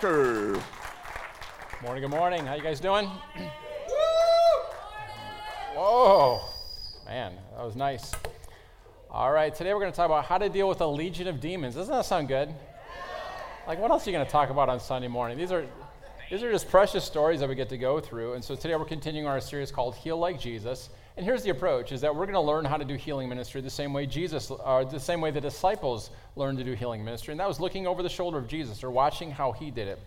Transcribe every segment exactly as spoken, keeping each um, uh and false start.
Becker. Morning, good morning. How you guys doing? Whoa, man, that was nice. All right, today we're going to talk about how to deal with a legion of demons. Doesn't that sound good? Like, what else are you going to talk about on Sunday morning? These are these are just precious stories that we get to go through. And so today we're continuing our series called Heal Like Jesus. And here's the approach, is that we're going to learn how to do healing ministry the same way Jesus, or the same way the disciples learned to do healing ministry. And that was looking over the shoulder of Jesus or watching how he did it.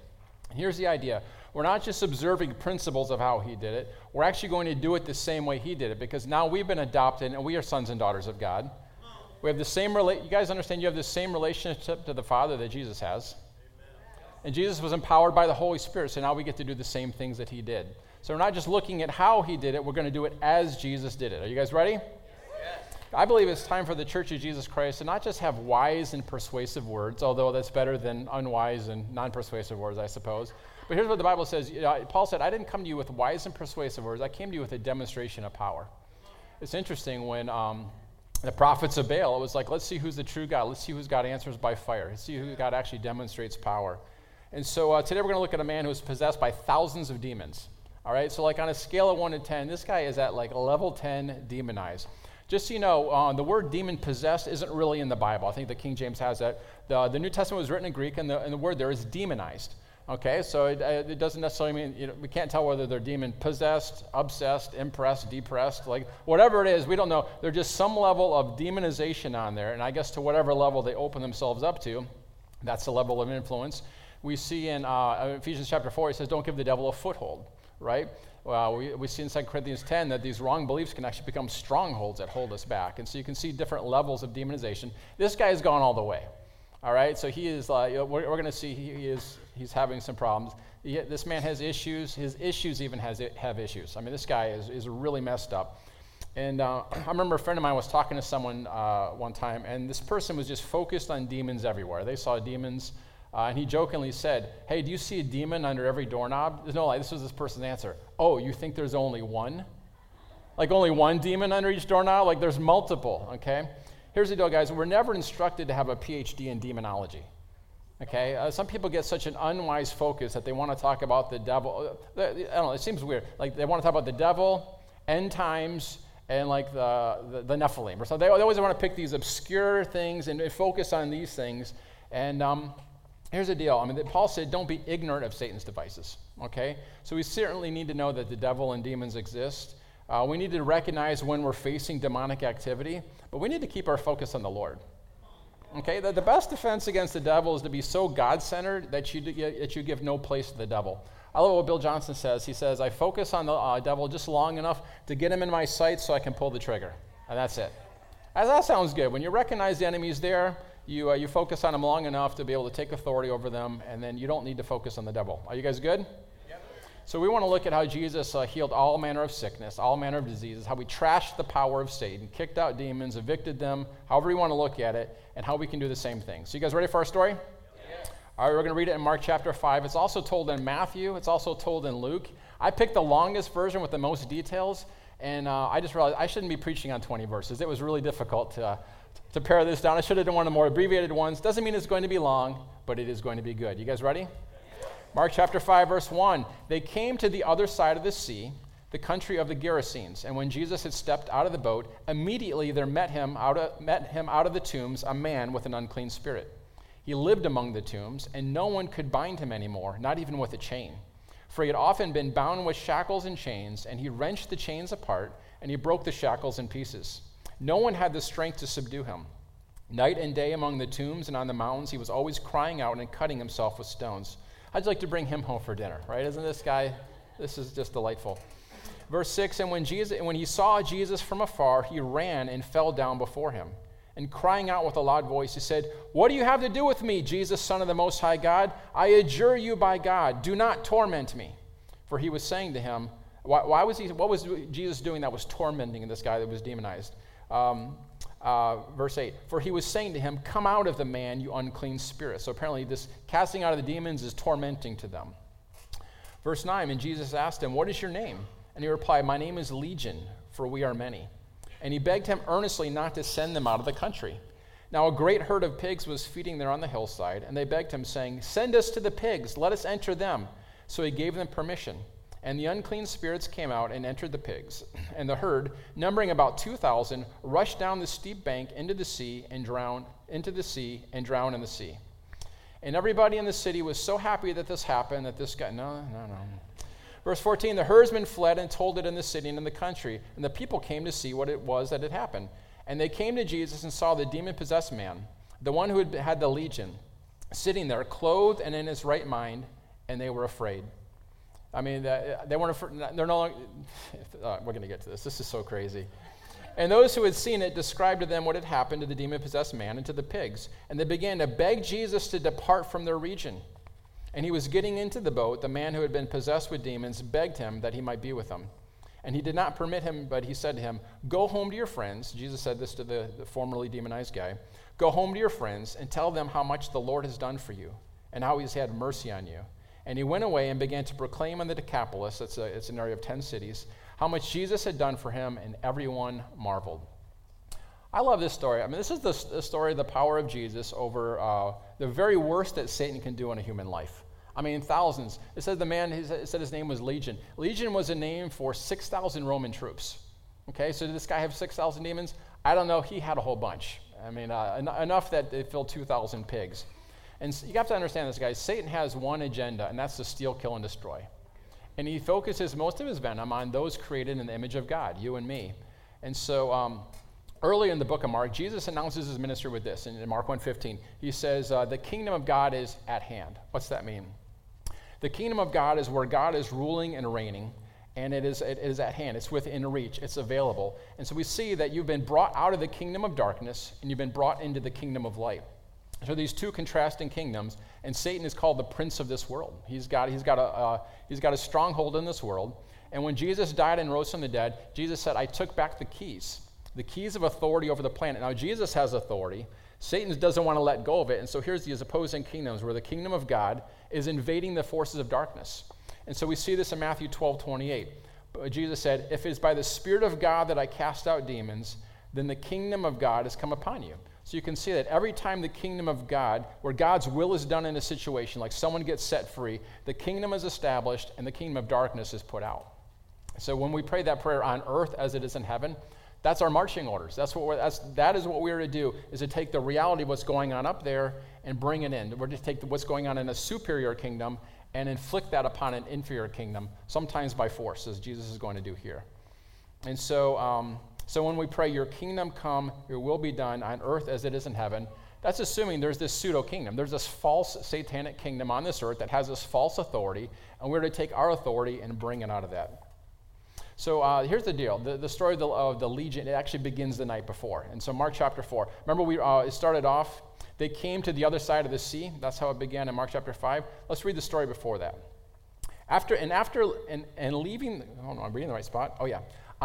And here's the idea. We're not just observing principles of how he did it. We're actually going to do it the same way he did it, because now we've been adopted and we are sons and daughters of God. We have the same, rela- you guys understand you have the same relationship to the Father that Jesus has. Amen. And Jesus was empowered by the Holy Spirit, so now we get to do the same things that he did. So we're not just looking at how he did it, we're going to do it as Jesus did it. Are you guys ready? Yes. I believe it's time for the Church of Jesus Christ to not just have wise and persuasive words, although that's better than unwise and non-persuasive words, I suppose. But here's what the Bible says. Paul said, I didn't come to you with wise and persuasive words. I came to you with a demonstration of power. It's interesting when um, the prophets of Baal, it was like, let's see who's the true God. Let's see who's God answers by fire. Let's see who God actually demonstrates power. And so uh, today we're going to look at a man who's possessed by thousands of demons. All right, so like on a scale of one to ten, this guy is at like level ten demonized. Just so you know, uh, the word demon-possessed isn't really in the Bible. I think the King James has that. The, the New Testament was written in Greek, and the, and the word there is demonized. Okay, so it, it doesn't necessarily mean, you know, we can't tell whether they're demon-possessed, obsessed, impressed, depressed, like whatever it is, we don't know. There's just some level of demonization on there, and I guess to whatever level they open themselves up to, that's the level of influence. We see in uh, Ephesians chapter four, it says, don't give the devil a foothold, right? Well, we, we see in Second Corinthians ten that these wrong beliefs can actually become strongholds that hold us back, and so you can see different levels of demonization. This guy's gone all the way. All right, so he is, uh, we're, we're going to see he is, he's having some problems. He, this man has issues. His issues even has have issues. I mean, this guy is, is really messed up. And uh, I remember a friend of mine was talking to someone uh, one time, and this person was just focused on demons everywhere. They saw demons, uh, and he jokingly said, hey, do you see a demon under every doorknob? There's no lie. This was this person's answer. Oh, you think there's only one? Like only one demon under each doorknob? Like there's multiple, okay? Here's the deal, guys. We're never instructed to have a P H D in demonology, okay? Uh, some people get such an unwise focus that they want to talk about the devil. I don't know, it seems weird. Like, they want to talk about the devil, end times, and, like, the, the, the Nephilim. Or something. They, they always want to pick these obscure things and focus on these things. And um, here's the deal. I mean, Paul said, don't be ignorant of Satan's devices, okay? So we certainly need to know that the devil and demons exist. Uh, we need to recognize when we're facing demonic activity, but we need to keep our focus on the Lord. Okay, the, the best defense against the devil is to be so God-centered that you that you give no place to the devil. I love what Bill Johnson says. He says, I focus on the uh, devil just long enough to get him in my sight so I can pull the trigger, and that's it. As that sounds good. When you recognize the enemy's there, you uh, you focus on him long enough to be able to take authority over them, and then you don't need to focus on the devil. Are you guys good? So we want to look at how Jesus uh, healed all manner of sickness, all manner of diseases, how we trashed the power of Satan, kicked out demons, evicted them, however you want to look at it, and how we can do the same thing. So you guys ready for our story? Yeah. All right, we're going to read it in Mark chapter five. It's also told in Matthew. It's also told in Luke. I picked the longest version with the most details, and uh, I just realized I shouldn't be preaching on twenty verses. It was really difficult to, uh, to pare this down. I should have done one of the more abbreviated ones. Doesn't mean it's going to be long, but it is going to be good. You guys ready? Mark chapter five, verse one, they came to the other side of the sea, the country of the Gerasenes, and when Jesus had stepped out of the boat, immediately there met him out of, met him out of the tombs a man with an unclean spirit. He lived among the tombs, and no one could bind him anymore, not even with a chain. For he had often been bound with shackles and chains, and he wrenched the chains apart, and he broke the shackles in pieces. No one had the strength to subdue him. Night and day among the tombs and on the mountains, he was always crying out and cutting himself with stones. I'd like to bring him home for dinner, right? Isn't this guy, this is just delightful. Verse six, and when Jesus, and when he saw Jesus from afar, he ran and fell down before him. And crying out with a loud voice, he said, what do you have to do with me, Jesus, Son of the Most High God? I adjure you by God, do not torment me. For he was saying to him, why, why was he, what was Jesus doing that was tormenting this guy that was demonized? Um, Uh, verse eight, for he was saying to him, come out of the man, you unclean spirit. So apparently this casting out of the demons is tormenting to them. Verse nine, and Jesus asked him, what is your name? And he replied, my name is Legion, for we are many. And he begged him earnestly not to send them out of the country. Now a great herd of pigs was feeding there on the hillside, and they begged him, saying, "Send us to the pigs, let us enter them." So he gave them permission. And the unclean spirits came out and entered the pigs. And the herd, numbering about two thousand, rushed down the steep bank into the sea and drowned into the sea and drowned in the sea. And everybody in the city was so happy that this happened that this guy, no, no, no. Verse fourteen, the herdsmen fled and told it in the city and in the country, and the people came to see what it was that had happened. And they came to Jesus and saw the demon-possessed man, the one who had had the legion, sitting there, clothed and in his right mind, and they were afraid. I mean, they weren't afraid. They're no longer, uh, we're going to get to this. This is so crazy. And those who had seen it described to them what had happened to the demon-possessed man and to the pigs. And they began to beg Jesus to depart from their region. And he was getting into the boat. The man who had been possessed with demons begged him that he might be with them. And he did not permit him, but he said to him, "Go home to your friends." Jesus said this to the, the formerly demonized guy. "Go home to your friends and tell them how much the Lord has done for you and how he's had mercy on you." And he went away and began to proclaim in the Decapolis, that's a, it's an area of ten cities, how much Jesus had done for him, and everyone marveled. I love this story. I mean, this is the, the story of the power of Jesus over uh, the very worst that Satan can do in a human life. I mean, thousands. It said the man, it said his name was Legion. Legion was a name for six thousand Roman troops. Okay, so did this guy have six thousand demons? I don't know. He had a whole bunch. I mean, uh, en- enough that it filled two thousand pigs. And you have to understand this, guys. Satan has one agenda, and that's to steal, kill, and destroy. And he focuses most of his venom on those created in the image of God, you and me. And so um, early in the book of Mark, Jesus announces his ministry with this. In Mark one fifteen, he says, uh, the kingdom of God is at hand. What's that mean? The kingdom of God is where God is ruling and reigning, and it is, it is at hand. It's within reach. It's available. And so we see that you've been brought out of the kingdom of darkness, and you've been brought into the kingdom of light. So these two contrasting kingdoms, and Satan is called the prince of this world. He's got he's got a uh, he's got a stronghold in this world. And when Jesus died and rose from the dead, Jesus said, "I took back the keys, the keys of authority over the planet." Now Jesus has authority. Satan doesn't want to let go of it. And so here's these opposing kingdoms where the kingdom of God is invading the forces of darkness. And so we see this in Matthew twelve twenty-eight. But Jesus said, "If it is by the Spirit of God that I cast out demons, then the kingdom of God has come upon you." So you can see that every time the kingdom of God, where God's will is done in a situation, like someone gets set free, the kingdom is established and the kingdom of darkness is put out. So when we pray that prayer on earth as it is in heaven, that's our marching orders. That's what we're, that's, that is what we're to do, is to take the reality of what's going on up there and bring it in. We're to take what's going on in a superior kingdom and inflict that upon an inferior kingdom, sometimes by force, as Jesus is going to do here. And so... Um, So when we pray, your kingdom come, your will be done on earth as it is in heaven, that's assuming there's this pseudo kingdom. There's this false satanic kingdom on this earth that has this false authority, and we're to take our authority and bring it out of that. So uh, here's the deal. The, the story of the, of the Legion, it actually begins the night before. And so Mark chapter four. Remember, we uh, it started off, they came to the other side of the sea. That's how it began in Mark chapter five. Let's read the story before that. After and after and, and leaving, hold on, I'm reading the right spot. Oh, yeah.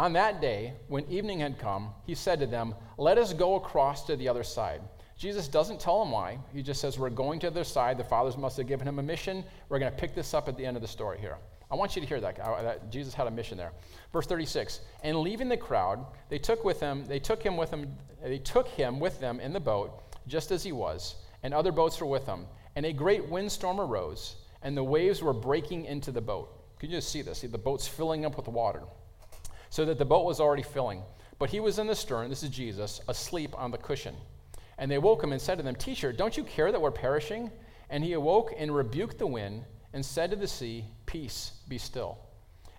On that day, when evening had come, he said to them, "Let us go across to the other side." Jesus doesn't tell them why. He just says, we're going to the other side. The fathers must have given him a mission. We're going to pick this up at the end of the story here. I want you to hear that, uh, that Jesus had a mission there. Verse thirty-six. And leaving the crowd, they took with him. They took him with them. They took him with them in the boat, just as he was, and other boats were with him. And a great windstorm arose, and the waves were breaking into the boat. Can you just see this? See, the boat's filling up with water, so that the boat was already filling. But he was in the stern, this is Jesus, asleep on the cushion. And they woke him and said to them, "Teacher, don't you care that we're perishing?" And he awoke and rebuked the wind and said to the sea, "Peace, be still."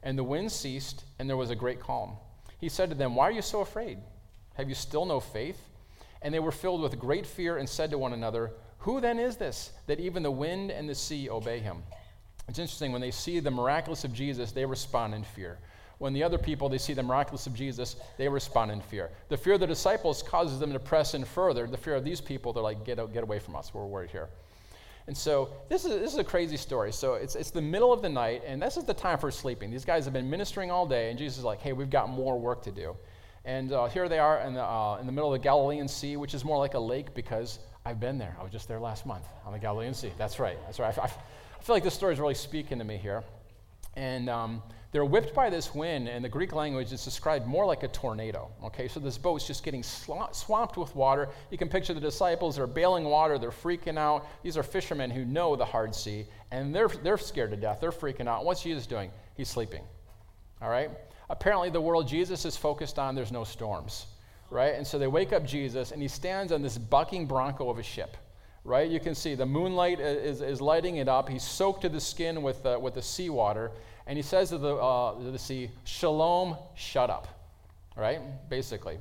And the wind ceased, and there was a great calm. He said to them, "Why are you so afraid? Have you still no faith?" And they were filled with great fear and said to one another, "Who then is this, that even the wind and the sea obey him?" It's interesting, when they see the miraculous of Jesus, they respond in fear. When the other people, they see the miraculous of Jesus, they respond in fear. The fear of the disciples causes them to press in further. The fear of these people, they're like, get, get away from us. We're worried here. And so this is this is a crazy story. So it's it's the middle of the night, and this is the time for sleeping. These guys have been ministering all day, and Jesus is like, hey, we've got more work to do. And uh, here they are in the, uh, in the middle of the Galilean Sea, which is more like a lake because I've been there. I was just there last month on the Galilean Sea. That's right. That's right. I, I feel like this story is really speaking to me here. And um, They're whipped by this wind, and the Greek language is described more like a tornado. Okay, so this boat's just getting swamped with water. You can picture the disciples, they're bailing water, they're freaking out. These are fishermen who know the hard sea, and they're they're scared to death. They're freaking out. What's Jesus doing? He's sleeping. All right? Apparently, the world Jesus is focused on, there's no storms, right? And so they wake up Jesus, and he stands on this bucking bronco of a ship, right? You can see the moonlight is, is lighting it up. He's soaked to the skin with uh, with the seawater, and he says to the, uh, to the sea, "Shalom, shut up," right? Basically.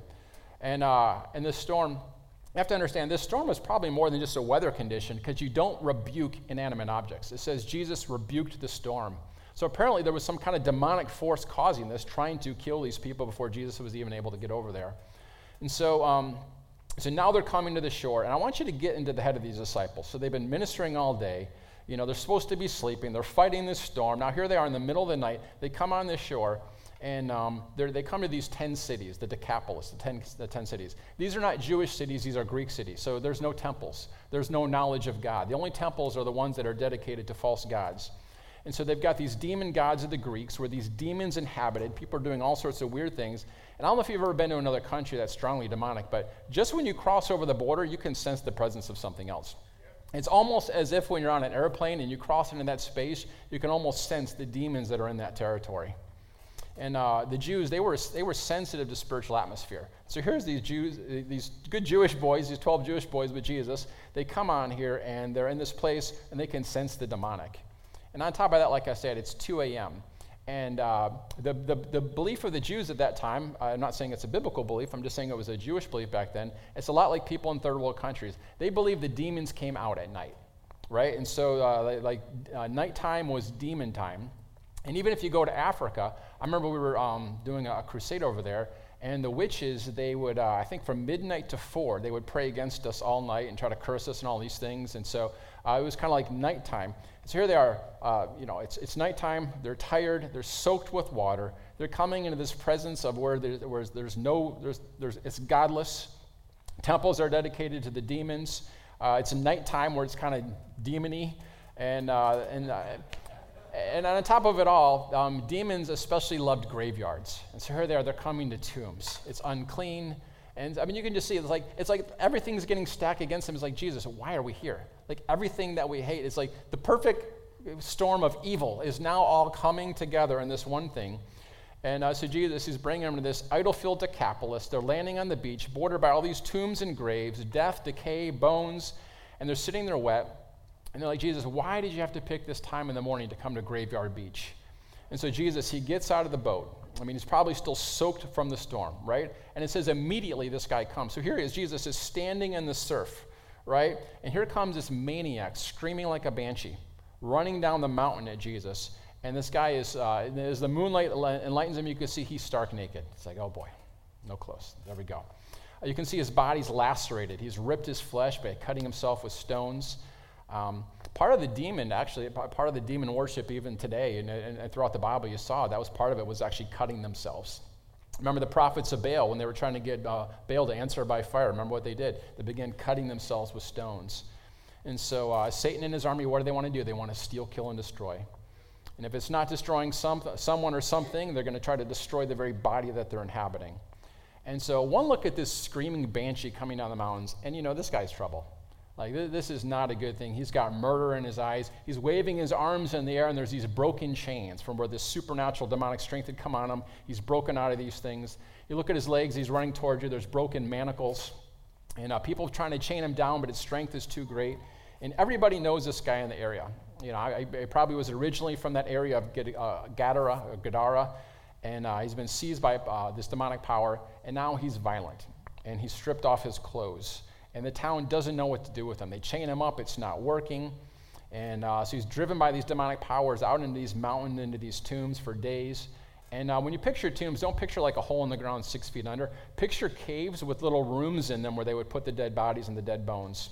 And, uh, and this storm, you have to understand, this storm was probably more than just a weather condition, because you don't rebuke inanimate objects. It says Jesus rebuked the storm. So apparently there was some kind of demonic force causing this, trying to kill these people before Jesus was even able to get over there. And so um, so now they're coming to the shore, and I want you to get into the head of these disciples. So they've been ministering all day. You know, they're supposed to be sleeping. They're fighting this storm. Now here they are in the middle of the night. They come on this shore, and um, they come to these ten cities, the Decapolis, the ten, the ten cities. These are not Jewish cities. These are Greek cities. So there's no temples. There's no knowledge of God. The only temples are the ones that are dedicated to false gods. And so they've got these demon gods of the Greeks where these demons inhabited. People are doing all sorts of weird things. And I don't know if you've ever been to another country that's strongly demonic, but just when you cross over the border, you can sense the presence of something else. It's almost as if when you're on an airplane and you cross into that space, you can almost sense the demons that are in that territory. And uh, the Jews, they were they were sensitive to spiritual atmosphere. So here's these Jews, these good Jewish boys, these twelve Jewish boys with Jesus. They come on here, and they're in this place, and they can sense the demonic. And on top of that, like I said, it's two a.m. And uh, the, the the belief of the Jews at that time, uh, I'm not saying it's a biblical belief, I'm just saying it was a Jewish belief back then. It's a lot like people in third world countries. They believed the demons came out at night, right? And so uh, like uh, nighttime was demon time. And even if you go to Africa, I remember we were um, doing a crusade over there, and the witches, they would, uh, I think from midnight to four, they would pray against us all night and try to curse us and all these things. And so uh, it was kind of like nighttime. So here they are, uh, you know, it's it's nighttime, they're tired, they're soaked with water, they're coming into this presence of where there's, where there's no, there's, there's it's godless, temples are dedicated to the demons, uh, it's nighttime where it's kind of demony, and, uh, and, uh, and on top of it all, um, demons especially loved graveyards, and so here they are, they're coming to tombs, it's unclean. And I mean, you can just see it's like it's like everything's getting stacked against them. It's like, Jesus, why are we here? Like everything that we hate, it's like the perfect storm of evil is now all coming together in this one thing. And uh, so Jesus is bringing them to this idol-filled Decapolis. They're landing on the beach, bordered by all these tombs and graves, death, decay, bones, and they're sitting there wet. And they're like, Jesus, why did you have to pick this time in the morning to come to Graveyard Beach? And so Jesus, he gets out of the boat. I mean, he's probably still soaked from the storm, right? And it says immediately this guy comes. So here he is, Jesus is standing in the surf, right? And here comes this maniac screaming like a banshee, running down the mountain at Jesus. And this guy is, uh, as the moonlight enlightens him, you can see he's stark naked. It's like, oh boy, no clothes. There we go. You can see his body's lacerated. He's ripped his flesh by cutting himself with stones. Um, part of the demon, actually, part of the demon worship even today, and, and, and throughout the Bible you saw, that was part of it, was actually cutting themselves. Remember the prophets of Baal, when they were trying to get uh, Baal to answer by fire, remember what they did? They began cutting themselves with stones. And so uh, Satan and his army, what do they want to do? They want to steal, kill, and destroy. And if it's not destroying some, someone or something, they're going to try to destroy the very body that they're inhabiting. And so one look at this screaming banshee coming down the mountains, and you know, this guy's trouble. Like, this is not a good thing. He's got murder in his eyes. He's waving his arms in the air, and there's these broken chains from where this supernatural demonic strength had come on him. He's broken out of these things. You look at his legs. He's running towards you. There's broken manacles. And uh, people trying to chain him down, but his strength is too great. And everybody knows this guy in the area. You know, I, I probably was originally from that area of Gadara, or Gadara, and uh, he's been seized by uh, this demonic power, and now he's violent, and he's stripped off his clothes. And the town doesn't know what to do with him. They chain him up. It's not working. And uh, so he's driven by these demonic powers out into these mountains, into these tombs for days. And uh, when you picture tombs, don't picture like a hole in the ground six feet under. Picture caves with little rooms in them where they would put the dead bodies and the dead bones.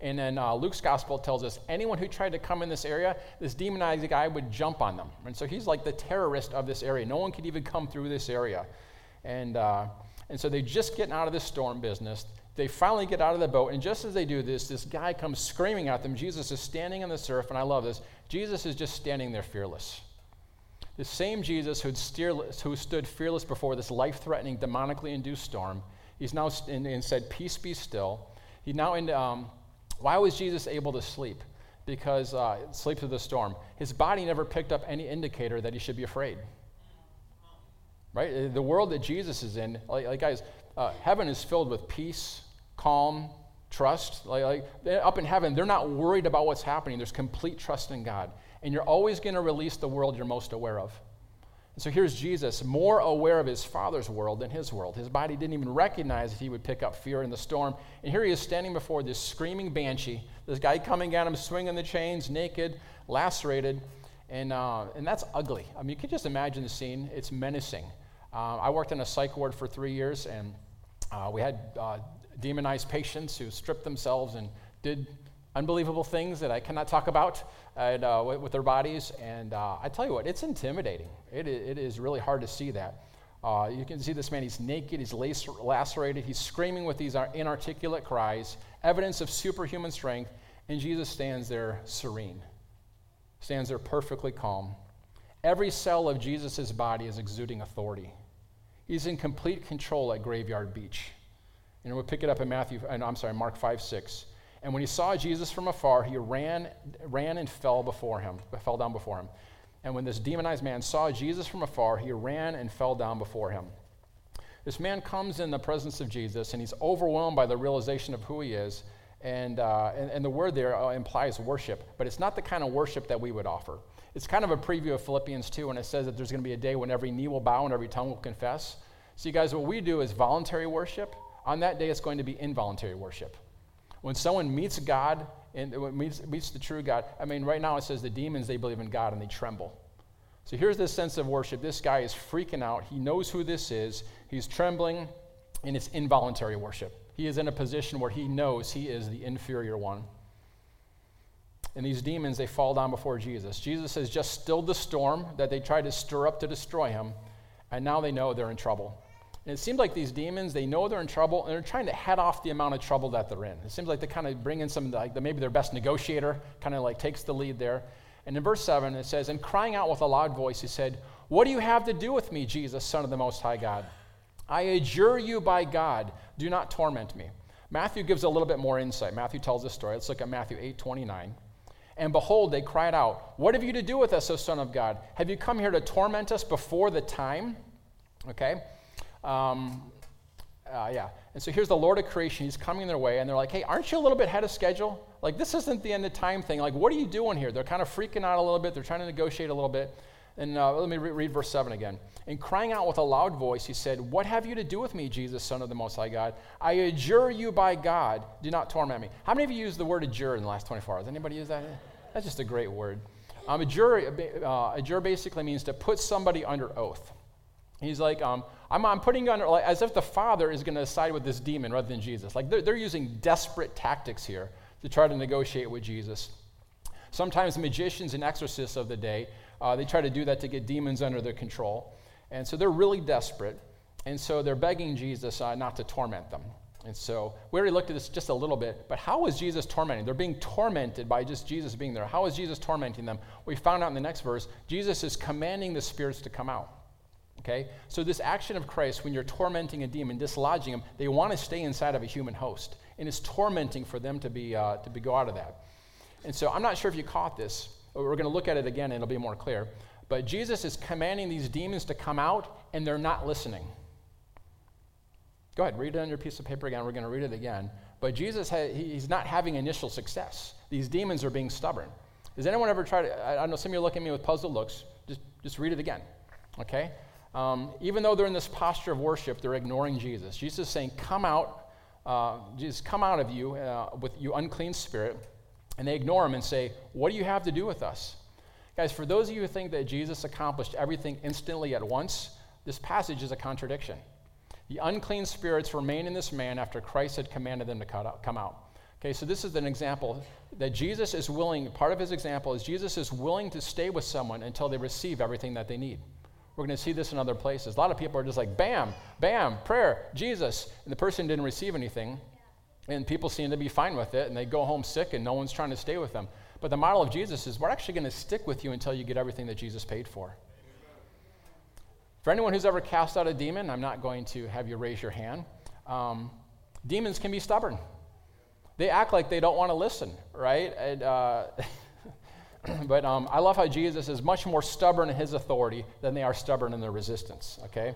And then uh, Luke's gospel tells us anyone who tried to come in this area, this demonized guy would jump on them. And so he's like the terrorist of this area. No one could even come through this area. And, uh, and so they're just getting out of this storm business. They finally get out of the boat, and just as they do this, this guy comes screaming at them. Jesus is standing in the surf, and I love this. Jesus is just standing there fearless. The same Jesus who'd steerless, who stood fearless before this life-threatening, demonically induced storm, he's now in, and said, peace be still. He now, in, um, why was Jesus able to sleep? Because uh, sleep through the storm. His body never picked up any indicator that he should be afraid. Right? The world that Jesus is in, like, like guys, uh, heaven is filled with peace, calm, trust. Like, like up in heaven, they're not worried about what's happening. There's complete trust in God. And you're always going to release the world you're most aware of. And so here's Jesus, more aware of his Father's world than his world. His body didn't even recognize that he would pick up fear in the storm. And here he is standing before this screaming banshee, this guy coming at him, swinging the chains, naked, lacerated. And uh, and that's ugly. I mean, you can just imagine the scene. It's menacing. Uh, I worked in a psych ward for three years, and uh, we had uh, demonized patients who stripped themselves and did unbelievable things that I cannot talk about and, uh, with, with their bodies. And uh, I tell you what, it's intimidating. It is, it is really hard to see that. Uh, you can see this man, he's naked, he's lacer- lacerated, he's screaming with these inarticulate cries, evidence of superhuman strength, and Jesus stands there serene, stands there perfectly calm. Every cell of Jesus' body is exuding authority. He's in complete control at Graveyard Beach. And we'll pick it up in Matthew, I'm sorry, Mark five six. And when he saw Jesus from afar, he ran ran and fell before him, fell down before him. And when this demonized man saw Jesus from afar, he ran and fell down before him. This man comes in the presence of Jesus, and he's overwhelmed by the realization of who he is. And uh, and, and the word there implies worship, but it's not the kind of worship that we would offer. It's kind of a preview of Philippians two, and it says that there's going to be a day when every knee will bow and every tongue will confess. So you guys, what we do is voluntary worship. On that day, it's going to be involuntary worship. When someone meets God and meets, meets the true God, I mean, right now it says the demons, they believe in God and they tremble. So here's this sense of worship. This guy is freaking out. He knows who this is. He's trembling, and it's involuntary worship. He is in a position where he knows he is the inferior one. And these demons, they fall down before Jesus. Jesus has just stilled the storm that they tried to stir up to destroy him, and now they know they're in trouble. And it seems like these demons, they know they're in trouble, and they're trying to head off the amount of trouble that they're in. It seems like they kind of bring in some, like maybe their best negotiator kind of like takes the lead there. And in verse seven, it says, and crying out with a loud voice, he said, what do you have to do with me, Jesus, Son of the Most High God? I adjure you by God, do not torment me. Matthew gives a little bit more insight. Matthew tells this story. Let's look at Matthew eight twenty-nine. And behold, they cried out, what have you to do with us, O Son of God? Have you come here to torment us before the time? Okay. Um, uh, yeah. And so here's the Lord of creation. He's coming their way, and they're like, hey, aren't you a little bit ahead of schedule? Like, this isn't the end of time thing. Like, what are you doing here? They're kind of freaking out a little bit. They're trying to negotiate a little bit. And uh, let me re- read verse seven again. And crying out with a loud voice, he said, what have you to do with me, Jesus, Son of the Most High God? I adjure you by God, do not torment me. How many of you used the word adjure in the last twenty-four hours? Anybody use that? That's just a great word. Um, adjure, uh, adjure basically means to put somebody under oath. He's like, um, I'm, I'm putting under, like, as if the Father is going to side with this demon rather than Jesus. Like, they're, they're using desperate tactics here to try to negotiate with Jesus. Sometimes magicians and exorcists of the day, uh, they try to do that to get demons under their control. And so they're really desperate. And so they're begging Jesus uh, not to torment them. And so we already looked at this just a little bit, but how was Jesus tormenting? They're being tormented by just Jesus being there. How is Jesus tormenting them? We found out in the next verse, Jesus is commanding the spirits to come out. Okay, so this action of Christ, when you're tormenting a demon, dislodging them, they want to stay inside of a human host, and it's tormenting for them to be uh, to be go out of that. And so I'm not sure if you caught this. We're going to look at it again, and it'll be more clear. But Jesus is commanding these demons to come out, and they're not listening. Go ahead, read it on your piece of paper again. We're going to read it again. But Jesus, ha- he's not having initial success. These demons are being stubborn. Has anyone ever tried to, I, I know some of you are looking at me with puzzled looks. Just, just read it again, okay? Um, even though they're in this posture of worship, they're ignoring Jesus. Jesus is saying, come out, uh, Jesus, come out of you, uh, with you unclean spirit. And they ignore him and say, what do you have to do with us? Guys, for those of you who think that Jesus accomplished everything instantly at once, this passage is a contradiction. The unclean spirits remain in this man after Christ had commanded them to cut out, come out. Okay, so this is an example that Jesus is willing, part of his example is Jesus is willing to stay with someone until they receive everything that they need. We're going to see this in other places. A lot of people are just like, bam, bam, prayer, Jesus. And the person didn't receive anything. And people seem to be fine with it. And they go home sick and no one's trying to stay with them. But the model of Jesus is, we're actually going to stick with you until you get everything that Jesus paid for. Amen. For anyone who's ever cast out a demon, I'm not going to have you raise your hand. Um, demons can be stubborn. They act like they don't want to listen, right? And, uh, but um, I love how Jesus is much more stubborn in his authority than they are stubborn in their resistance, okay?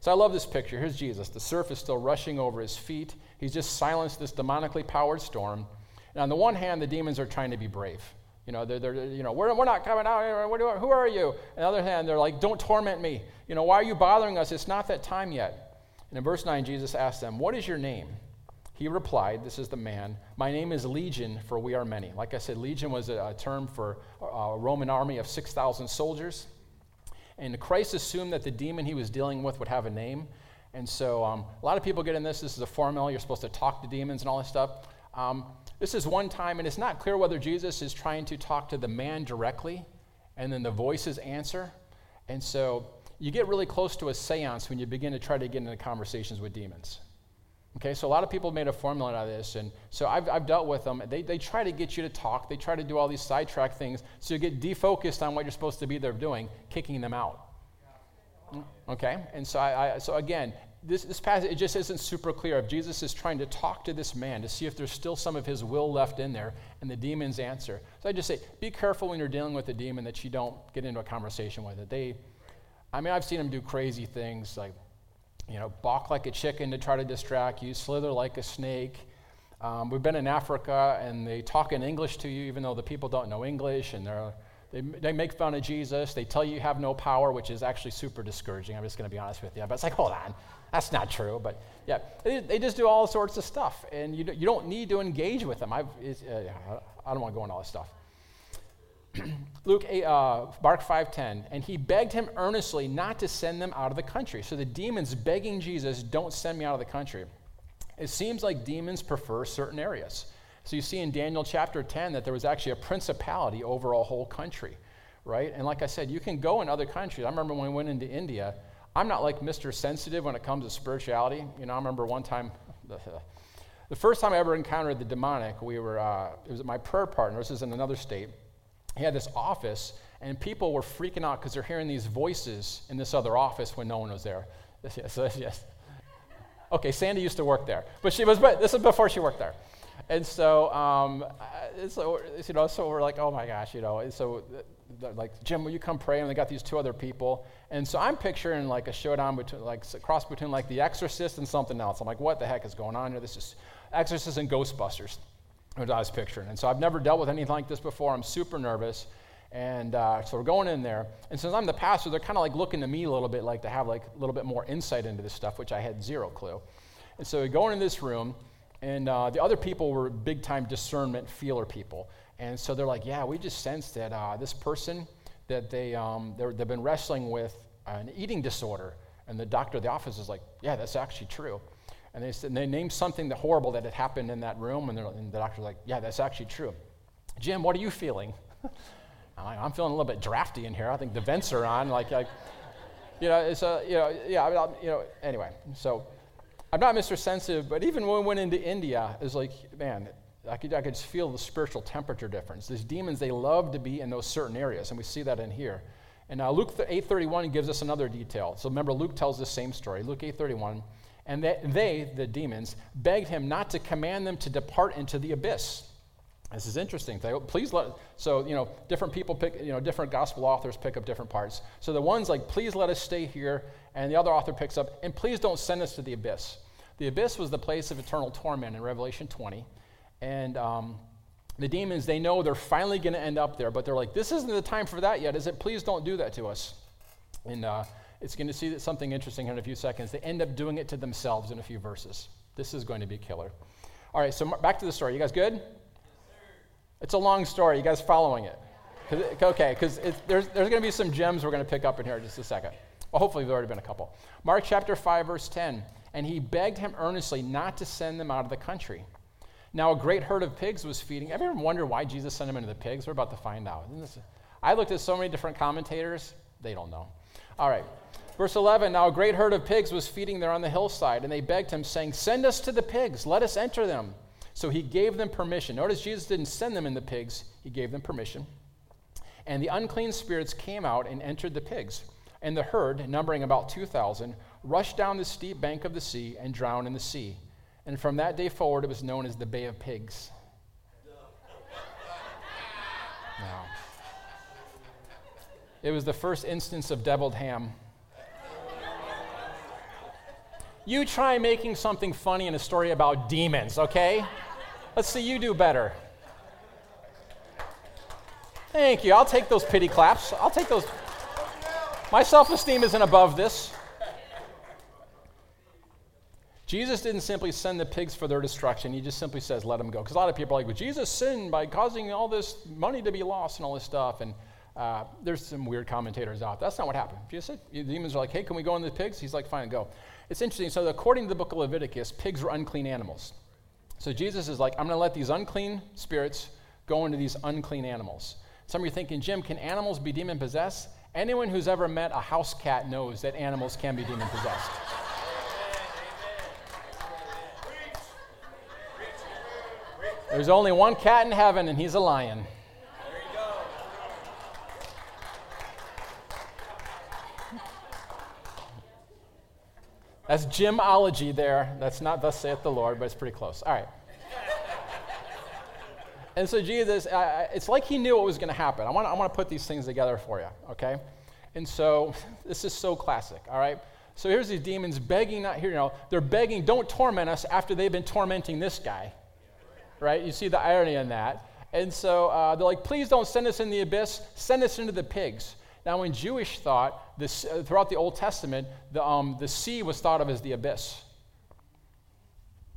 So I love this picture. Here's Jesus. The surf is still rushing over his feet. He's just silenced this demonically powered storm. And on the one hand, the demons are trying to be brave. You know, they're, they're you know, we're, we're not coming out here. What do I, who are you? On the other hand, they're like, don't torment me. You know, why are you bothering us? It's not that time yet. And in verse nine, Jesus asked them, what is your name? He replied, this is the man, my name is Legion, for we are many. Like I said, Legion was a, a term for a Roman army of six thousand soldiers. And Christ assumed that the demon he was dealing with would have a name. And so um, a lot of people get in this. This is a formula. You're supposed to talk to demons and all this stuff. Um, this is one time, and it's not clear whether Jesus is trying to talk to the man directly, and then the voices answer. And so you get really close to a seance when you begin to try to get into conversations with demons. Okay, so a lot of people made a formula out of this, and so I've, I've dealt with them. They they try to get you to talk. They try to do all these sidetrack things, so you get defocused on what you're supposed to be there doing, kicking them out. Okay, and so I, I so again, this this passage, it just isn't super clear if Jesus is trying to talk to this man to see if there's still some of his will left in there, and the demons answer. So I just say, be careful when you're dealing with a demon that you don't get into a conversation with it. They, I mean, I've seen them do crazy things like, you know, balk like a chicken to try to distract you, slither like a snake. Um, we've been in Africa, and they talk in English to you, even though the people don't know English, and they're, they they make fun of Jesus. They tell you you have no power, which is actually super discouraging. I'm just going to be honest with you. But it's like, hold on, that's not true. But yeah, they, they just do all sorts of stuff, and you do, you don't need to engage with them. I've, it's, uh, I don't want to go into all this stuff. Luke eight, uh, Mark five ten, and he begged him earnestly not to send them out of the country. So the demons begging Jesus, don't send me out of the country. It seems like demons prefer certain areas. So you see in Daniel chapter ten that there was actually a principality over a whole country, right? And like I said, you can go in other countries. I remember when we went into India, I'm not like Mister Sensitive when it comes to spirituality. You know, I remember one time... the first time I ever encountered the demonic, we were, uh, it was my prayer partner. This is in another state. He had this office, and people were freaking out because they're hearing these voices in this other office when no one was there. Yes, yes, yes. Okay, Sandy used to work there, but she was. But this is before she worked there, and so, um, so you know, so we're like, oh my gosh, you know. And so, like, Jim, will you come pray? And they got these two other people, and so I'm picturing like a showdown between, like, a cross between like The Exorcist and something else. I'm like, what the heck is going on here? This is Exorcist and Ghostbusters. What I was picturing. And so I've never dealt with anything like this before. I'm super nervous. And uh, so we're going in there. And since I'm the pastor, they're kind of like looking to me a little bit, like to have like a little bit more insight into this stuff, which I had zero clue. And so we're going in this room, and uh, the other people were big time discernment feeler people. And so they're like, yeah, we just sensed that uh, this person that they, um, they've been wrestling with an eating disorder. And the doctor of the office is like, yeah, that's actually true. And they said, and they named something that horrible that had happened in that room, and, and the doctor's like, yeah, that's actually true. Jim, what are you feeling? I'm, like, I'm feeling a little bit drafty in here. I think the vents are on. Like, like you know, it's a, you know, yeah, I mean, I, you know, anyway. So I'm not Mister Sensitive, but even when we went into India, it's like, man, I could, I could just feel the spiritual temperature difference. These demons, they love to be in those certain areas, and we see that in here. And now Luke eight thirty-one gives us another detail. So remember, Luke tells the same story. Luke eight thirty-one. And that they, the demons, begged him not to command them to depart into the abyss. This is interesting. They, please let, so, you know, different people pick, you know, different gospel authors pick up different parts. So the one's like, please let us stay here. And the other author picks up, and please don't send us to the abyss. The abyss was the place of eternal torment in Revelation twenty. And um, the demons, they know they're finally going to end up there. But they're like, this isn't the time for that yet, is it? Please don't do that to us. And, uh, it's going to see something interesting in a few seconds. They end up doing it to themselves in a few verses. This is going to be killer. All right, so back to the story. You guys good? Yes, sir. It's a long story. You guys following it? Cause it okay, because there's, there's going to be some gems we're going to pick up in here in just a second. Well, hopefully there's already been a couple. Mark chapter five, verse ten, and he begged him earnestly not to send them out of the country. Now a great herd of pigs was feeding. Everyone wonder why Jesus sent them into the pigs? We're about to find out. I looked at so many different commentators. They don't know. All right. Verse eleven, now a great herd of pigs was feeding there on the hillside, and they begged him, saying, send us to the pigs, let us enter them. So he gave them permission. Notice Jesus didn't send them in the pigs, he gave them permission. And the unclean spirits came out and entered the pigs. and the herd, numbering about two thousand, rushed down the steep bank of the sea and drowned in the sea. And from that day forward, it was known as the Bay of Pigs. Now, it was the first instance of deviled ham. You try making something funny in a story about demons, okay? Let's see you do better. Thank you. I'll take those pity claps. I'll take those. My self-esteem isn't above this. Jesus didn't simply send the pigs for their destruction. He just simply says, let them go. Because a lot of people are like, well, Jesus sinned by causing all this money to be lost and all this stuff. And uh, there's some weird commentators out. That's not what happened. Jesus said, the demons are like, hey, can we go in the pigs? He's like, fine, go. It's interesting. So according to the book of Leviticus, pigs were unclean animals. So Jesus is like, I'm going to let these unclean spirits go into these unclean animals. Some of you are thinking, Jim, can animals be demon-possessed? Anyone who's ever met a house cat knows that animals can be demon-possessed. There's only one cat in heaven, and he's a lion. There you go. That's Jimology there. That's not thus saith the Lord, but it's pretty close. All right. And so Jesus, uh, it's like he knew what was going to happen. I want to I want to put these things together for you, okay? And so this is so classic, all right? So here's these demons begging, not here, you know, they're begging, don't torment us after they've been tormenting this guy, right? You see the irony in that. And so uh, they're like, please don't send us in the abyss, send us into the pigs. Now in Jewish thought, this, uh, throughout the Old Testament, the um, the sea was thought of as the abyss.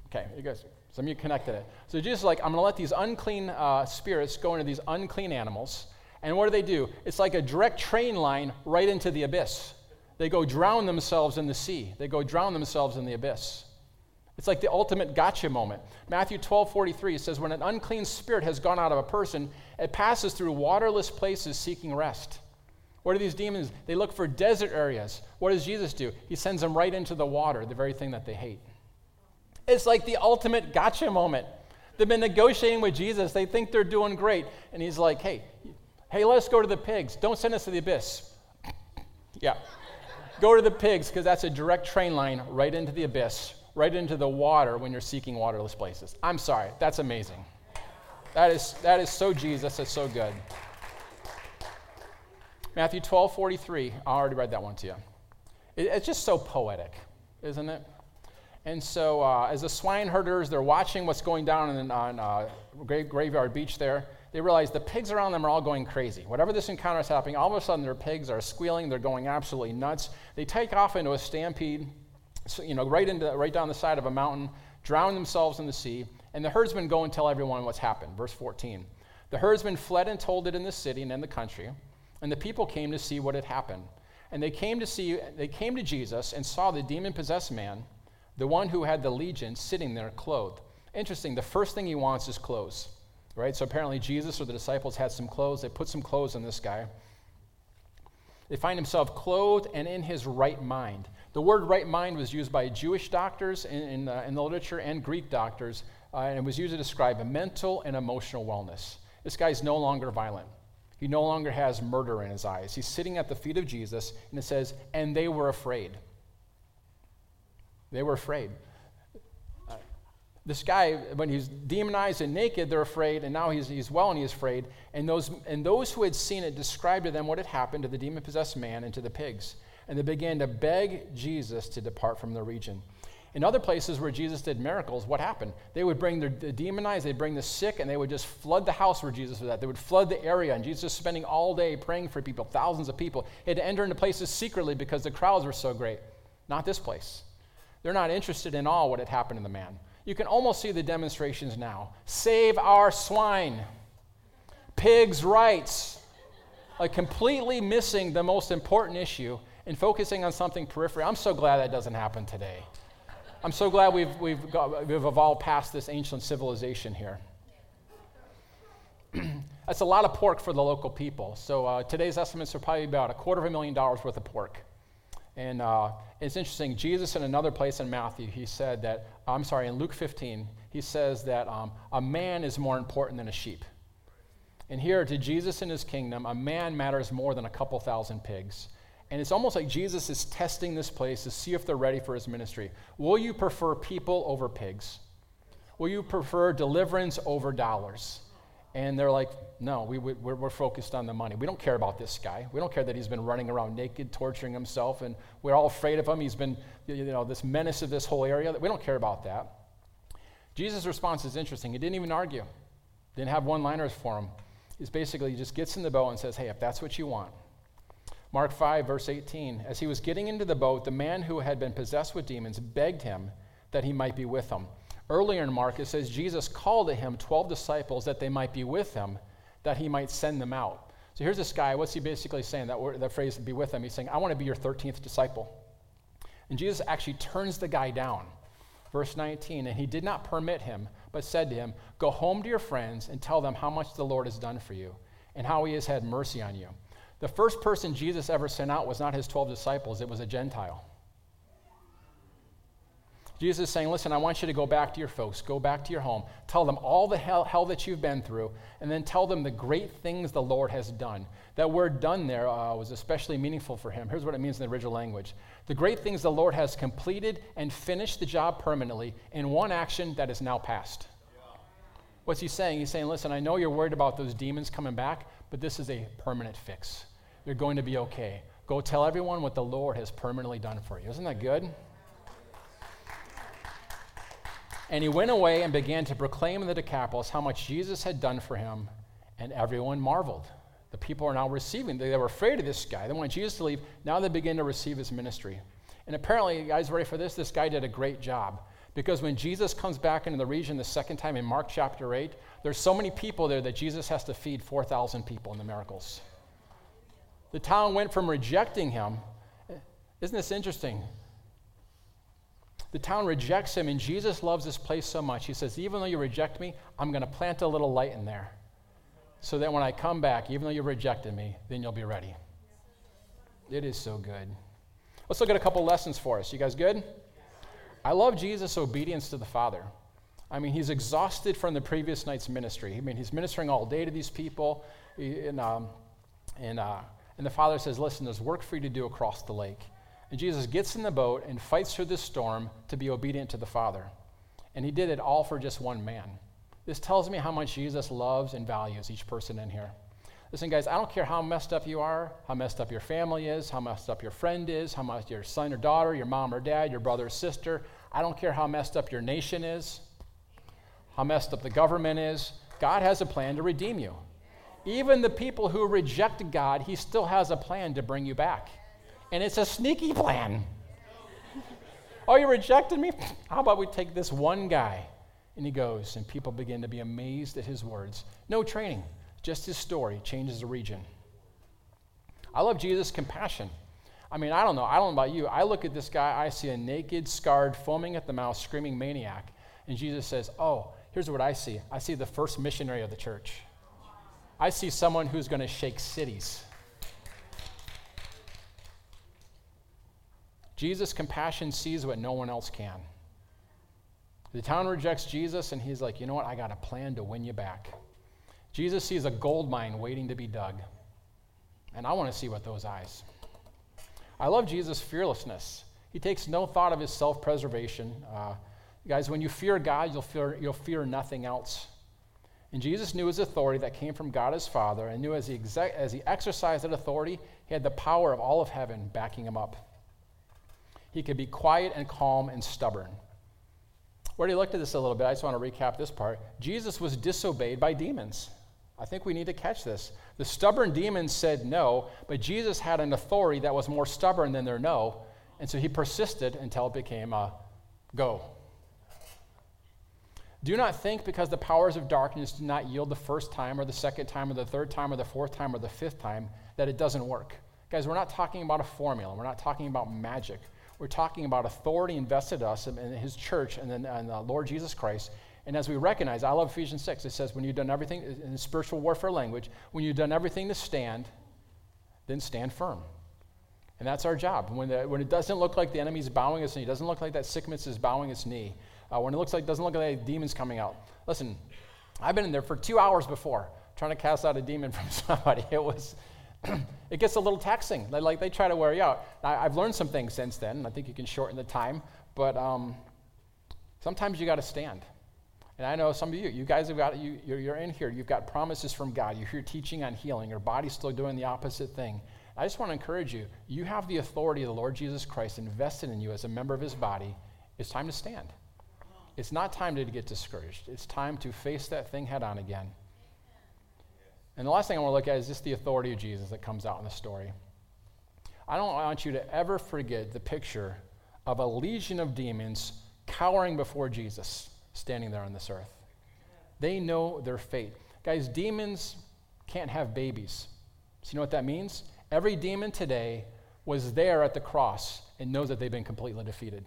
Okay, you guys. Some of you connected it. So Jesus is like, I'm going to let these unclean uh, spirits go into these unclean animals. And what do they do? It's like a direct train line right into the abyss. They go drown themselves in the sea. They go drown themselves in the abyss. It's like the ultimate gotcha moment. Matthew twelve forty-three says, when an unclean spirit has gone out of a person, it passes through waterless places seeking rest. What are these demons? They look for desert areas. What does Jesus do? He sends them right into the water, the very thing that they hate. It's like the ultimate gotcha moment. They've been negotiating with Jesus. They think they're doing great. And he's like, hey, hey, let us go to the pigs. Don't send us to the abyss. Yeah. Go to the pigs, because that's a direct train line right into the abyss, right into the water when you're seeking waterless places. I'm sorry. That's amazing. That is that is so Jesus. That's so good. Matthew twelve forty-three. I already read that one to you. It, it's just so poetic, isn't it? And so uh, as the swine herders, they're watching what's going down in, on uh, Gra- Graveyard Beach there. They realize the pigs around them are all going crazy. Whatever this encounter is happening, all of a sudden their pigs are squealing. They're going absolutely nuts. They take off into a stampede, so, you know, right into right down the side of a mountain, drown themselves in the sea. And the herdsmen go and tell everyone what's happened. Verse fourteen. The herdsmen fled and told it in the city and in the country. And the people came to see what had happened. And they came to see. They came to Jesus and saw the demon-possessed man, the one who had the legion, sitting there clothed. Interesting, the first thing he wants is clothes, right? So apparently Jesus or the disciples had some clothes. They put some clothes on this guy. They find himself clothed and in his right mind. The word right mind was used by Jewish doctors in, in, uh, in the literature and Greek doctors, uh, and it was used to describe a mental and emotional wellness. This guy's no longer violent. He no longer has murder in his eyes. He's sitting at the feet of Jesus, and it says, and they were afraid. They were afraid. Uh, this guy, when he's demonized and naked, they're afraid, and now he's he's well and he's afraid. And those and those who had seen it described to them what had happened to the demon-possessed man and to the pigs. And they began to beg Jesus to depart from their region. In other places where Jesus did miracles, what happened? They would bring their, the demonized, they'd bring the sick, and they would just flood the house where Jesus was at. They would flood the area, and Jesus was spending all day praying for people, thousands of people. He had to enter into places secretly because the crowds were so great. Not this place. They're not interested in all what had happened to the man. You can almost see the demonstrations now. Save our swine. Pigs' rights. Like completely missing the most important issue and focusing on something peripheral. I'm so glad that doesn't happen today. I'm so glad we've we've got, we've evolved past this ancient civilization here. That's a lot of pork for the local people. So uh, today's estimates are probably about a quarter of a million dollars worth of pork. And uh, it's interesting, Jesus in another place in Matthew, he said that, I'm sorry, in Luke fifteen, he says that um, a man is more important than a sheep. And here, to Jesus and his kingdom, a man matters more than a couple thousand pigs. And it's almost like Jesus is testing this place to see if they're ready for his ministry. Will you prefer people over pigs? Will you prefer deliverance over dollars? And they're like, no, we, we, we're, we're focused on the money. We don't care about this guy. We don't care that he's been running around naked, torturing himself, and we're all afraid of him. He's been, you know, this menace of this whole area. We don't care about that. Jesus' response is interesting. He didn't even argue. Didn't have one-liners for him. He's basically just gets in the boat and says, hey, if that's what you want. Mark five, verse eighteen, as he was getting into the boat, the man who had been possessed with demons begged him that he might be with him. Earlier in Mark, it says, Jesus called to him twelve disciples that they might be with him, that he might send them out. So here's this guy, what's he basically saying? That, word, that phrase, be with him, he's saying, I want to be your thirteenth disciple. And Jesus actually turns the guy down. Verse nineteen, and he did not permit him, but said to him, go home to your friends and tell them how much the Lord has done for you and how he has had mercy on you. The first person Jesus ever sent out was not his twelve disciples, it was a Gentile. Jesus is saying, listen, I want you to go back to your folks, go back to your home, tell them all the hell, hell that you've been through, and then tell them the great things the Lord has done. That word done there uh, was especially meaningful for him. Here's what it means in the original language. The great things the Lord has completed and finished the job permanently in one action that is now past. What's he saying? He's saying, listen, I know you're worried about those demons coming back, but this is a permanent fix. You're going to be okay. Go tell everyone what the Lord has permanently done for you. Isn't that good? And he went away and began to proclaim in the Decapolis how much Jesus had done for him, and everyone marveled. The people are now receiving. They, they were afraid of this guy. They wanted Jesus to leave. Now they begin to receive his ministry. And apparently, you guys ready for this? This guy did a great job. Because when Jesus comes back into the region the second time in Mark chapter eight, there's so many people there that Jesus has to feed four thousand people in the miracles. The town went from rejecting him. Isn't this interesting? The town rejects him, and Jesus loves this place so much. He says, even though you reject me, I'm going to plant a little light in there so that when I come back, even though you rejected me, then you'll be ready. It is so good. Let's look at a couple lessons for us. You guys good? I love Jesus' obedience to the Father. I mean, he's exhausted from the previous night's ministry. I mean, he's ministering all day to these people, and, um, and, uh, and the Father says, listen, there's work for you to do across the lake. And Jesus gets in the boat and fights through this storm to be obedient to the Father. And he did it all for just one man. This tells me how much Jesus loves and values each person in here. Listen, guys, I don't care how messed up you are, how messed up your family is, how messed up your friend is, how much your son or daughter, your mom or dad, your brother or sister. I don't care how messed up your nation is, how messed up the government is. God has a plan to redeem you. Even the people who reject God, he still has a plan to bring you back. And it's a sneaky plan. Oh, you rejected me? How about we take this one guy? And he goes, and people begin to be amazed at his words. No training, just his story changes the region. I love Jesus' compassion. I mean, I don't know. I don't know about you. I look at this guy. I see a naked, scarred, foaming at the mouth, screaming maniac. And Jesus says, oh, here's what I see. I see the first missionary of the church. I see someone who's going to shake cities. Jesus' compassion sees what no one else can. The town rejects Jesus, and he's like, you know what? I got a plan to win you back. Jesus sees a gold mine waiting to be dug, and I want to see with those eyes. I love Jesus' fearlessness. He takes no thought of his self-preservation. Uh, guys, when you fear God, you'll fear, you'll fear nothing else. And Jesus knew his authority that came from God his Father, and knew as he, exe- as he exercised that authority, he had the power of all of heaven backing him up. He could be quiet and calm and stubborn. We already looked at this a little bit. I just want to recap this part. Jesus was disobeyed by demons. I think we need to catch this. The stubborn demons said no, but Jesus had an authority that was more stubborn than their no, and so he persisted until it became a go. Do not think because the powers of darkness do not yield the first time or the second time or the third time or the fourth time or the fifth time that it doesn't work. Guys, we're not talking about a formula. We're not talking about magic. We're talking about authority invested in us and in his church and in the Lord Jesus Christ. And as we recognize, I love Ephesians six. It says, when you've done everything, in spiritual warfare language, when you've done everything to stand, then stand firm. And that's our job. When the, when it doesn't look like the enemy's bowing its knee, it doesn't look like that sickness is bowing its knee, uh, when it looks like doesn't look like demons coming out. Listen, I've been in there for two hours before trying to cast out a demon from somebody. It was It gets a little taxing. They, like, they try to wear you out. Now, I've learned some things since then. I think you can shorten the time. But um, sometimes you got to stand. And I know some of you, you guys have got, you, you're, you're in here. You've got promises from God. You're here teaching on healing. Your body's still doing the opposite thing. I just want to encourage you. You have the authority of the Lord Jesus Christ invested in you as a member of his body. It's time to stand. It's not time to get discouraged. It's time to face that thing head on again. And the last thing I want to look at is just the authority of Jesus that comes out in the story. I don't want you to ever forget the picture of a legion of demons cowering before Jesus, standing there on this earth. They know their fate. Guys, demons can't have babies. So you know what that means? Every demon today was there at the cross and knows that they've been completely defeated.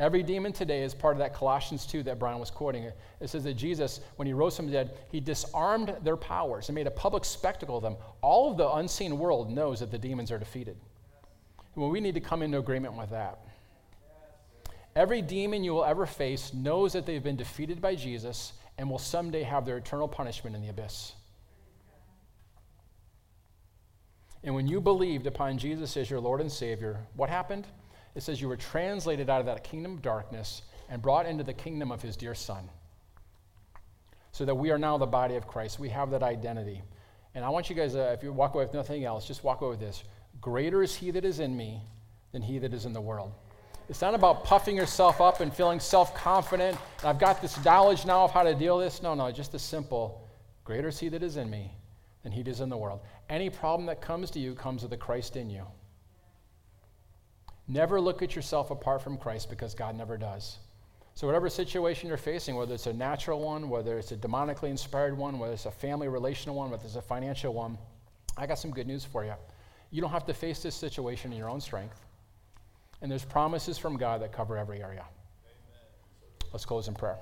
Every demon today is part of that Colossians two that Brian was quoting. It says that Jesus, when he rose from the dead, he disarmed their powers and made a public spectacle of them. All of the unseen world knows that the demons are defeated. Well, we need to come into agreement with that. Every demon you will ever face knows that they've been defeated by Jesus and will someday have their eternal punishment in the abyss. And when you believed upon Jesus as your Lord and Savior, what happened? It says you were translated out of that kingdom of darkness and brought into the kingdom of his dear son, so that we are now the body of Christ. We have that identity. And I want you guys, uh, if you walk away with nothing else, just walk away with this. Greater is he that is in me than he that is in the world. It's not about puffing yourself up and feeling self-confident. And I've got this knowledge now of how to deal with this. No, no, just the simple, greater is he that is in me than he that is in the world. Any problem that comes to you comes with the Christ in you. Never look at yourself apart from Christ, because God never does. So whatever situation you're facing, whether it's a natural one, whether it's a demonically inspired one, whether it's a family relational one, whether it's a financial one, I got some good news for you. You don't have to face this situation in your own strength. And there's promises from God that cover every area. Amen. Let's close in prayer.